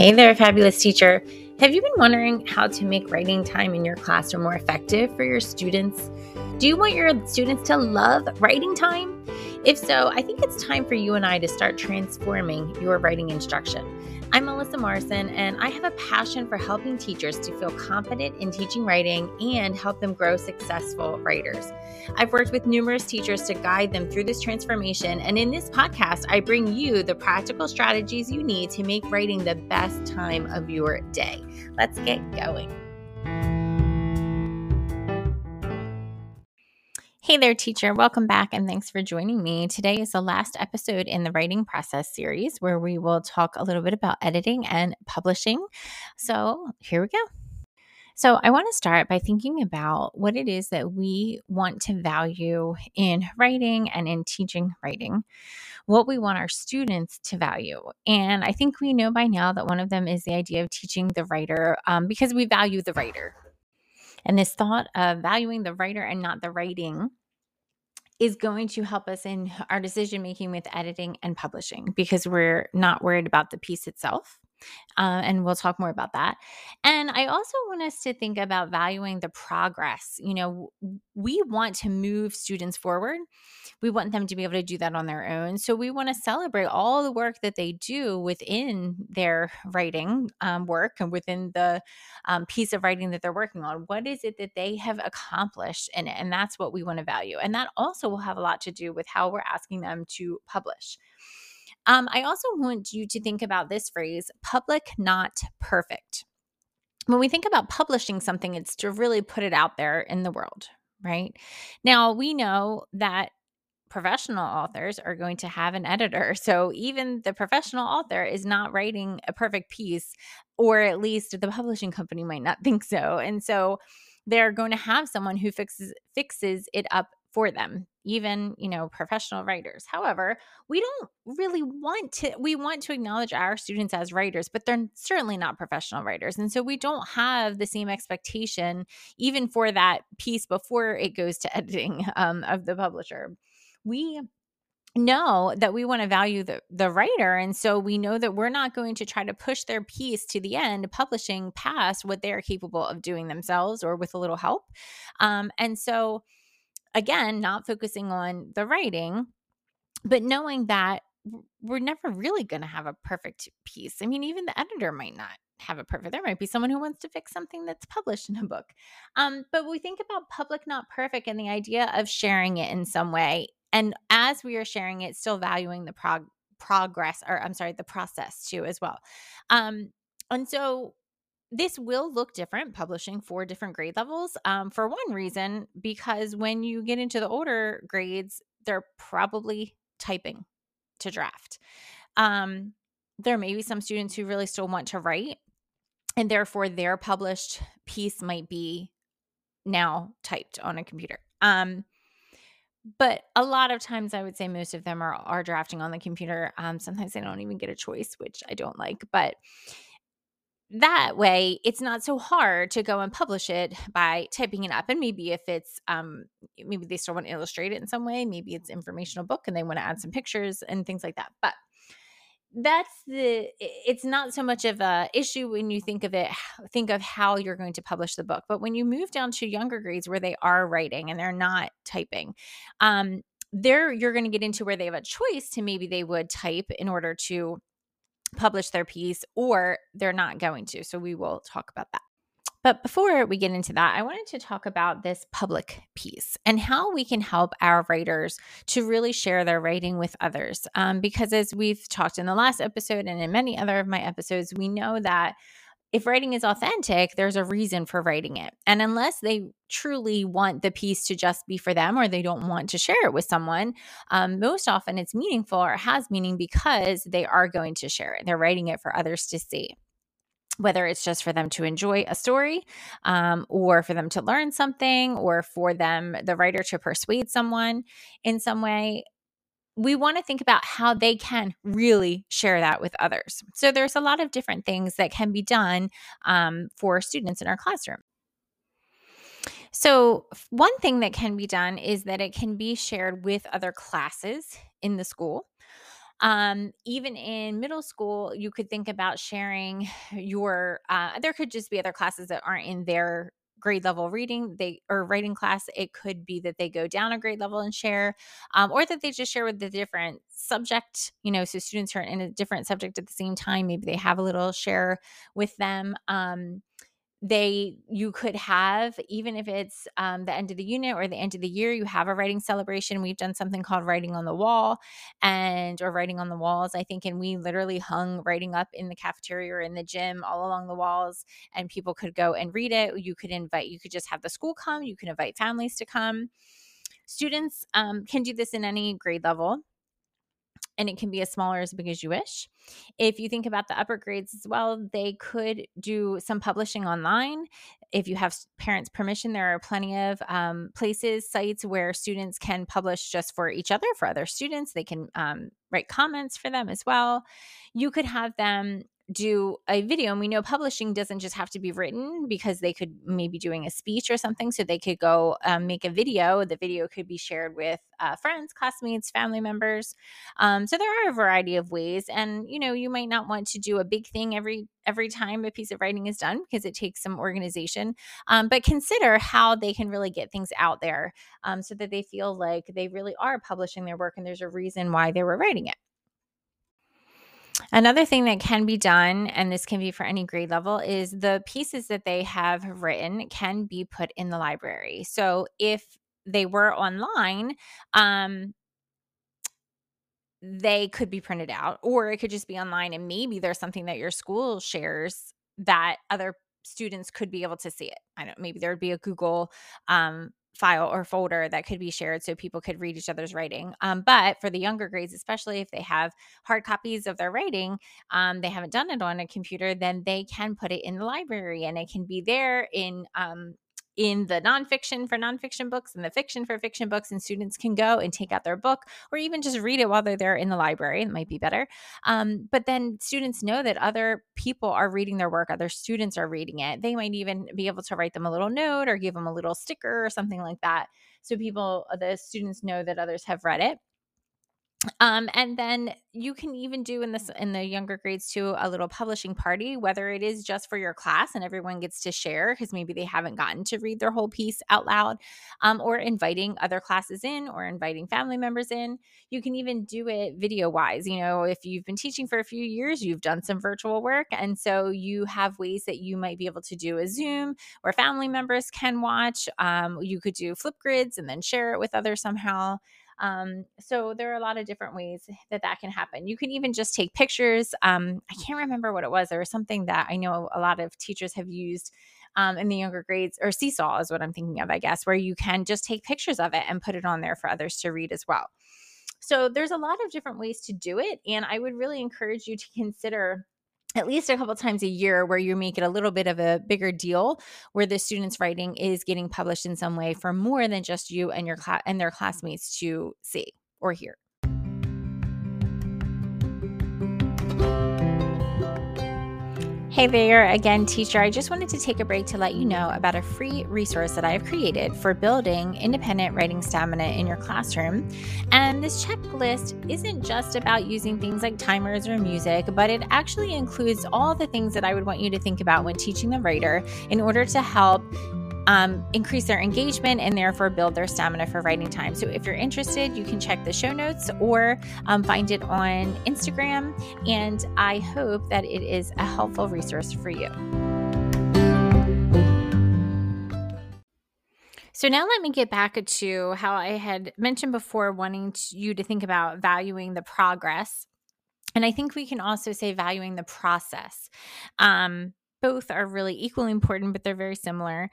Hey there, fabulous teacher. Have you been wondering how to make writing time in your classroom more effective for your students? Do you want your students to love writing time? If so, I think it's time for you and I to start transforming your writing instruction. I'm Melissa Morrison, and I have a passion for helping teachers to feel confident in teaching writing and help them grow successful writers. I've worked with numerous teachers to guide them through this transformation, and in this podcast, I bring you the practical strategies you need to make writing the best time of your day. Let's get going. Hey there, teacher. Welcome back, and thanks for joining me. Today is the last episode in the Writing Process series where we will talk a little bit about editing and publishing. So here we go. So I want to start by thinking about what it is that we want to value in writing and in teaching writing, what we want our students to value. And I think we know by now that one of them is the idea of teaching the writer because we value the writer. And this thought of valuing the writer and not the writing is going to help us in our decision making with editing and publishing because we're not worried about the piece itself. And we'll talk more about that. And I also want us to think about valuing the progress. You know, we want to move students forward. We want them to be able to do that on their own. So we want to celebrate all the work that they do within their writing work and within the piece of writing that they're working on. What is it that they have accomplished in it? And that's what we want to value. And that also will have a lot to do with how we're asking them to publish. I also want you to think about this phrase, public, not perfect. When we think about publishing something, it's to really put it out there in the world, right? Now, we know that professional authors are going to have an editor. So even the professional author is not writing a perfect piece, or at least the publishing company might not think so. And so they're going to have someone who fixes it up for them, even, you know, professional writers. However, we don't really want to, we want to acknowledge our students as writers, but they're certainly not professional writers. And so we don't have the same expectation even for that piece before it goes to editing of the publisher. We know that we want to value the writer. And so we know that we're not going to try to push their piece to the end, publishing past what they're capable of doing themselves or with a little help. And so again, not focusing on the writing, but knowing that we're never really going to have a perfect piece. I mean, even the editor might not have a perfect. There might be someone who wants to fix something that's published in a book. But we think about public, not perfect, and the idea of sharing it in some way. And as we are sharing it, still valuing the the process too as well. And so this will look different, publishing for different grade levels, for one reason, because when you get into the older grades, they're probably typing to draft. There may be some students who really still want to write, and therefore their published piece might be now typed on a computer. But a lot of times I would say most of them are drafting on the computer. Sometimes they don't even get a choice, which I don't like, but that way, it's not so hard to go and publish it by typing it up. And maybe if it's, maybe they still want to illustrate it in some way. Maybe it's an informational book and they want to add some pictures and things like that. But it's not so much of a issue when you think of how you're going to publish the book. But when you move down to younger grades where they are writing and they're not typing, you're going to get into where they have a choice to maybe they would type in order to publish their piece, or they're not going to. So we will talk about that. But before we get into that, I wanted to talk about this public piece and how we can help our writers to really share their writing with others. Because as we've talked in the last episode and in many other of my episodes, we know that if writing is authentic, there's a reason for writing it. And unless they truly want the piece to just be for them or they don't want to share it with someone, most often it's meaningful or has meaning because they are going to share it. They're writing it for others to see, whether it's just for them to enjoy a story or for them to learn something or for them, the writer, to persuade someone in some way. We want to think about how they can really share that with others. So there's a lot of different things that can be done for students in our classroom. So one thing that can be done is that it can be shared with other classes in the school. Even in middle school, you could think about sharing your, there could just be other classes that aren't in their grade level reading or writing class. It could be that they go down a grade level and share, or that they just share with the different subject, you know, so students are in a different subject at the same time. Maybe they have a little share with them. You could have, even if it's the end of the unit or the end of the year, you have a writing celebration. We've done something called writing on the wall or writing on the walls, I think. And we literally hung writing up in the cafeteria or in the gym all along the walls, and people could go and read it. You could just have the school come. You can invite families to come. Students can do this in any grade level. And it can be as small or as big as you wish. If you think about the upper grades as well, they could do some publishing online. If you have parents' permission, there are plenty of places, sites where students can publish just for each other, for other students. They can write comments for them as well. You could have them do a video. And we know publishing doesn't just have to be written, because they could maybe doing a speech or something. So they could go make a video. The video could be shared with friends, classmates, family members. So there are a variety of ways. And, you know, you might not want to do a big thing every time a piece of writing is done, because it takes some organization. But consider how they can really get things out there so that they feel like they really are publishing their work and there's a reason why they were writing it. Another thing that can be done, and this can be for any grade level, is the pieces that they have written can be put in the library. So if they were online, they could be printed out, or it could just be online, and maybe there's something that your school shares that other students could be able to see it. Maybe there would be a Google file or folder that could be shared so people could read each other's writing. But for the younger grades, especially if they have hard copies of their writing, they haven't done it on a computer, then they can put it in the library, and it can be there in the nonfiction for nonfiction books and the fiction for fiction books, and students can go and take out their book or even just read it while they're there in the library. It might be better. But then students know that other people are reading their work. Other students are reading it. They might even be able to write them a little note or give them a little sticker or something like that. So the students know that others have read it. And then you can even do in the younger grades too, a little publishing party, whether it is just for your class and everyone gets to share because maybe they haven't gotten to read their whole piece out loud, or inviting other classes in or inviting family members in. You can even do it video wise. You know, if you've been teaching for a few years, you've done some virtual work. And so you have ways that you might be able to do a Zoom where family members can watch. You could do FlipGrids and then share it with others somehow. So there are a lot of different ways that can happen. You can even just take pictures. I can't remember what it was. There was something that I know a lot of teachers have used in the younger grades, or Seesaw is what I'm thinking of, I guess, where you can just take pictures of it and put it on there for others to read as well. So there's a lot of different ways to do it. And I would really encourage you to consider at least a couple times a year where you make it a little bit of a bigger deal, where the students' writing is getting published in some way for more than just you and and their classmates to see or hear. Hey there again, teacher. I just wanted to take a break to let you know about a free resource that I have created for building independent writing stamina in your classroom. And this checklist isn't just about using things like timers or music, but it actually includes all the things that I would want you to think about when teaching the writer in order to help increase their engagement and therefore build their stamina for writing time. So if you're interested, you can check the show notes or find it on Instagram. And I hope that it is a helpful resource for you. So now let me get back to how I had mentioned before, wanting you to think about valuing the progress. And I think we can also say valuing the process. Both are really equally important, but they're very similar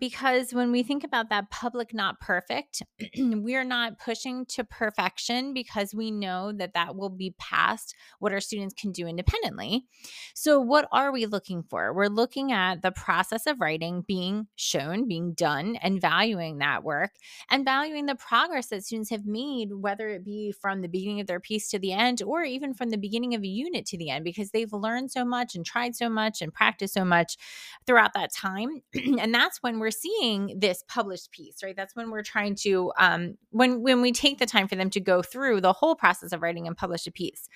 because when we think about that public not perfect, we're not pushing to perfection because we know that will be past what our students can do independently. So what are we looking for? We're looking at the process of writing being shown, being done, and valuing that work and valuing the progress that students have made, whether it be from the beginning of their piece to the end or even from the beginning of a unit to the end, because they've learned so much and tried so much and practiced practice so much throughout that time. And that's when we're seeing this published piece, right? That's when we're trying to, when we take the time for them to go through the whole process of writing and publish a piece.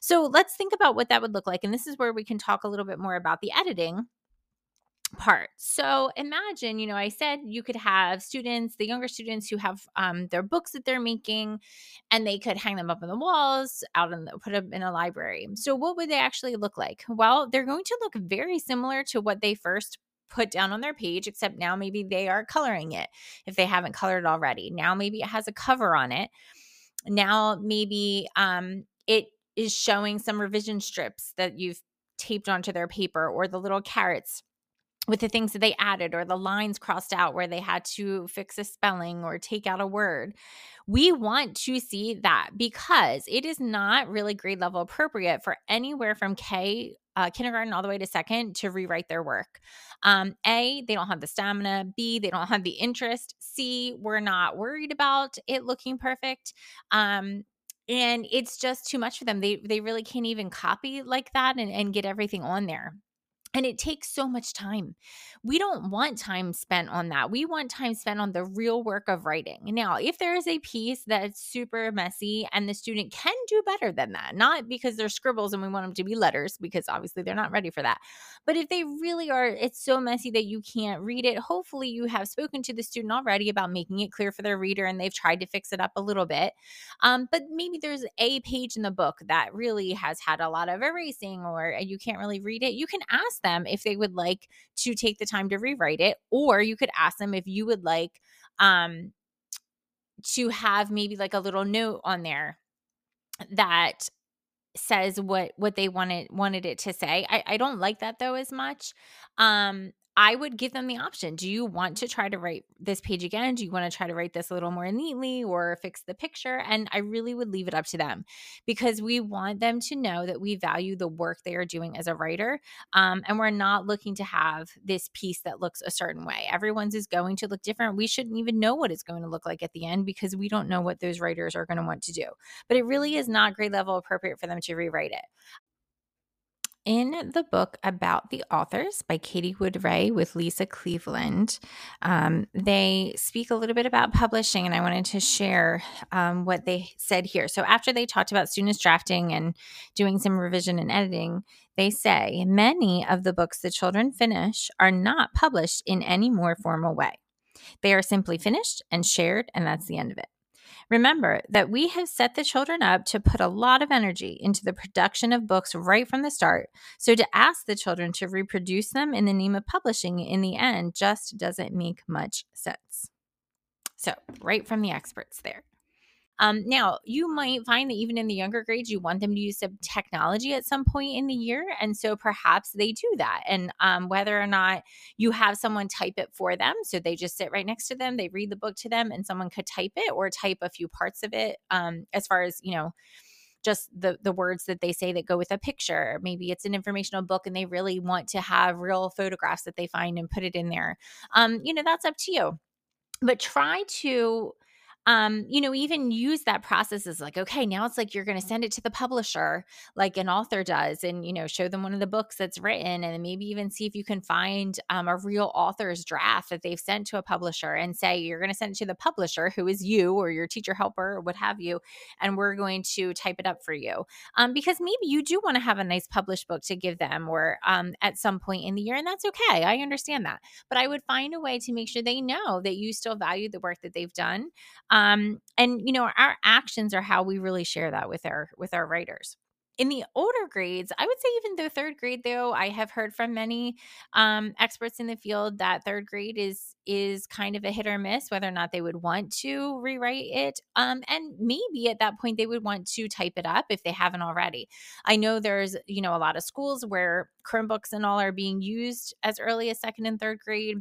So let's think about what that would look like. And this is where we can talk a little bit more about the editing part. So imagine, you know, I said you could have students, the younger students who have their books that they're making, and they could hang them up on the walls, put them in a library. So what would they actually look like? Well, they're going to look very similar to what they first put down on their page, except now maybe they are coloring it if they haven't colored already. Now maybe it has a cover on it. Now maybe it is showing some revision strips that you've taped onto their paper, or the little carrots with the things that they added, or the lines crossed out where they had to fix a spelling or take out a word. We want to see that because it is not really grade level appropriate for anywhere from kindergarten all the way to second to rewrite their work. A, they don't have the stamina. B, they don't have the interest. C, we're not worried about it looking perfect. And it's just too much for them. They really can't even copy like that and get everything on there. And it takes so much time. We don't want time spent on that. We want time spent on the real work of writing. Now, if there is a piece that's super messy and the student can do better than that, not because they're scribbles and we want them to be letters, because obviously they're not ready for that. But if they really are, it's so messy that you can't read it, hopefully you have spoken to the student already about making it clear for their reader and they've tried to fix it up a little bit. But maybe there's a page in the book that really has had a lot of erasing or you can't really read it. You can ask them if they would like to take the time to rewrite it, or you could ask them if you would like to have maybe like a little note on there that says what they wanted it to say. I don't like that though as much. I would give them the option. Do you want to try to write this page again? Do you want to try to write this a little more neatly or fix the picture? And I really would leave it up to them because we want them to know that we value the work they are doing as a writer. And we're not looking to have this piece that looks a certain way. Everyone's is going to look different. We shouldn't even know what it's going to look like at the end because we don't know what those writers are going to want to do. But it really is not grade level appropriate for them to rewrite it. In the book About the Authors by Katie Wood Ray with Lisa Cleveland, they speak a little bit about publishing, and I wanted to share what they said here. So after they talked about students drafting and doing some revision and editing, they say, many of the books the children finish are not published in any more formal way. They are simply finished and shared, and that's the end of it. Remember that we have set the children up to put a lot of energy into the production of books right from the start, so to ask the children to reproduce them in the name of publishing in the end just doesn't make much sense. So, right from the experts there. Now, you might find that even in the younger grades, you want them to use some technology at some point in the year. And so perhaps they do that. And whether or not you have someone type it for them, so they just sit right next to them, they read the book to them, and someone could type it or type a few parts of it as far as, you know, just the words that they say that go with a picture. Maybe it's an informational book and they really want to have real photographs that they find and put it in there. You know, that's up to you. But try to even use that process as like, okay, now it's like you're going to send it to the publisher like an author does and, you know, show them one of the books that's written and maybe even see if you can find a real author's draft that they've sent to a publisher and say, you're going to send it to the publisher who is you or your teacher helper or what have you, and we're going to type it up for you. Because maybe you do want to have a nice published book to give them or at some point in the year, and that's okay. I understand that. But I would find a way to make sure they know that you still value the work that they've done. And you know, our actions are how we really share that with our writers. In the older grades, I would say even though third grade, though, I have heard from many experts in the field that third grade is kind of a hit or miss, whether or not they would want to rewrite it. And maybe at that point, they would want to type it up if they haven't already. I know there's, you know, a lot of schools where Chromebooks and all are being used as early as second and third grade.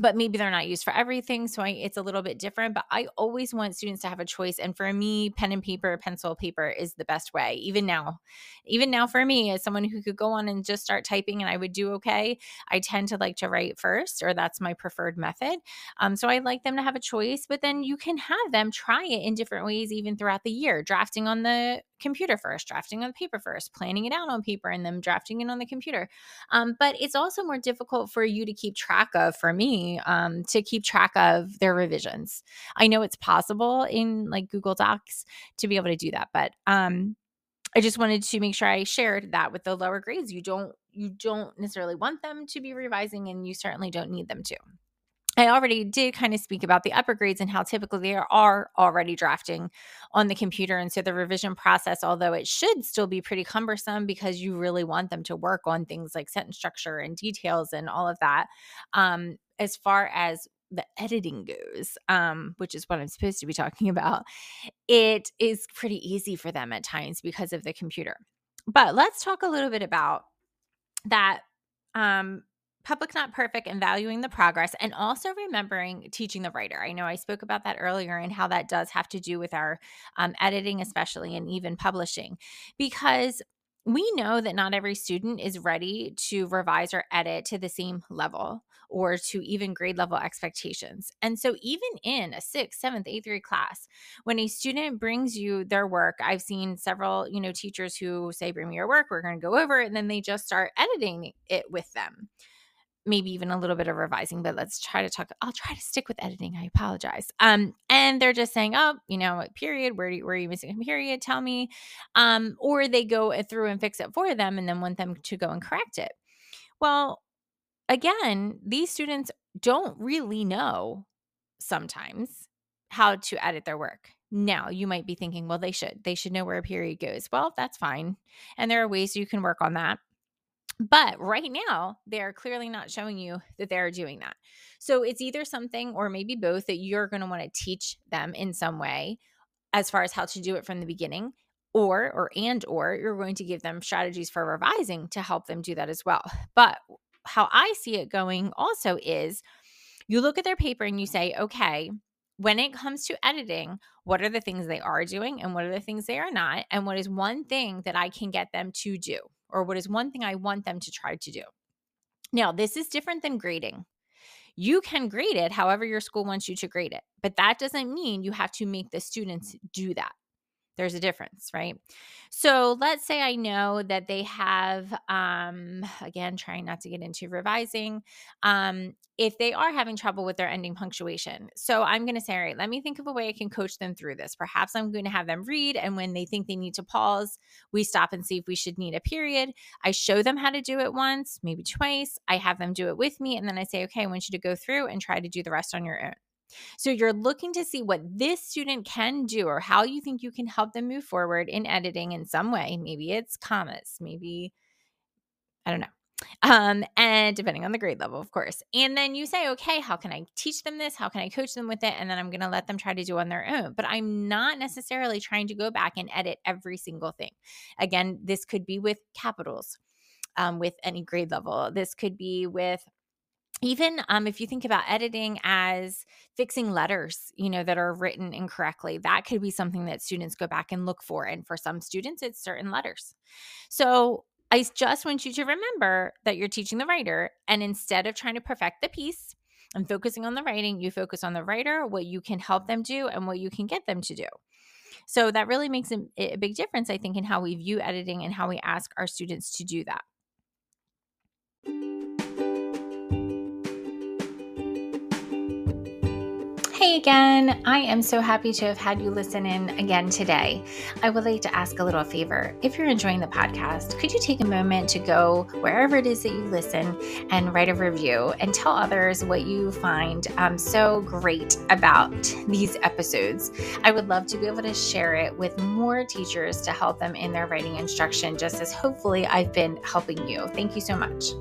But maybe they're not used for everything, so it's a little bit different. But I always want students to have a choice. And for me, pen and paper, pencil, paper is the best way, even now. Even now for me, as someone who could go on and just start typing and I would do okay, I tend to like to write first, or that's my preferred method. So I like them to have a choice, but then you can have them try it in different ways even throughout the year, drafting on the computer first, drafting on the paper first, planning it out on paper, and then drafting it on the computer. But it's also more difficult for you to keep track of, for me, to keep track of their revisions. I know it's possible in like Google Docs to be able to do that, but I just wanted to make sure I shared that with the lower grades. You don't necessarily want them to be revising, and you certainly don't need them to. I already did kind of speak about the upper grades and how typically they are already drafting on the computer. And so the revision process, although it should still be pretty cumbersome because you really want them to work on things like sentence structure and details and all of that, as far as the editing goes, which is what I'm supposed to be talking about, it is pretty easy for them at times because of the computer. But let's talk a little bit about that, public not perfect, and valuing the progress, and also remembering teaching the writer. I know I spoke about that earlier and how that does have to do with our editing, especially, and even publishing, because we know that not every student is ready to revise or edit to the same level or to even grade level expectations. And so even in a 6th, 7th, 8th grade class, when a student brings you their work, I've seen several, teachers who say, bring me your work, we're going to go over it. And then they just start editing it with them. Maybe even a little bit of revising, but I'll try to stick with editing. I apologize. And they're just saying, oh, period, where are you missing a period? Tell me. Or they go through and fix it for them and then want them to go and correct it. Well, again, these students don't really know sometimes how to edit their work. Now, you might be thinking, well, they should know where a period goes. Well, that's fine. And there are ways you can work on that. But right now, they're clearly not showing you that they're doing that. So it's either something, or maybe both, that you're going to want to teach them in some way as far as how to do it from the beginning, or you're going to give them strategies for revising to help them do that as well. But how I see it going also is you look at their paper and you say, okay, when it comes to editing, what are the things they are doing and what are the things they are not? And what is one thing that I can get them to do? Or what is one thing I want them to try to do? Now, this is different than grading. You can grade it however your school wants you to grade it, but that doesn't mean you have to make the students do that. There's a difference, right? So let's say I know that they have, again, trying not to get into revising, if they are having trouble with their ending punctuation. So I'm going to say, all right, let me think of a way I can coach them through this. Perhaps I'm going to have them read, and when they think they need to pause, we stop and see if we should need a period. I show them how to do it once, maybe twice. I have them do it with me, and then I say, okay, I want you to go through and try to do the rest on your own. So you're looking to see what this student can do, or how you think you can help them move forward in editing in some way. Maybe it's commas, maybe, I don't know. And depending on the grade level, of course. And then you say, okay, how can I teach them this? How can I coach them with it? And then I'm going to let them try to do on their own. But I'm not necessarily trying to go back and edit every single thing. Again, this could be with capitals, with any grade level. This could be with even if you think about editing as fixing letters, that are written incorrectly, that could be something that students go back and look for. And for some students, it's certain letters. So I just want you to remember that you're teaching the writer. And instead of trying to perfect the piece and focusing on the writing, you focus on the writer, what you can help them do and what you can get them to do. So that really makes a big difference, I think, in how we view editing and how we ask our students to do that. Hey again, I am so happy to have had you listen in again today. I would like to ask a little favor. If you're enjoying the podcast, could you take a moment to go wherever it is that you listen and write a review and tell others what you find so great about these episodes? I would love to be able to share it with more teachers to help them in their writing instruction, just as hopefully I've been helping you. Thank you so much.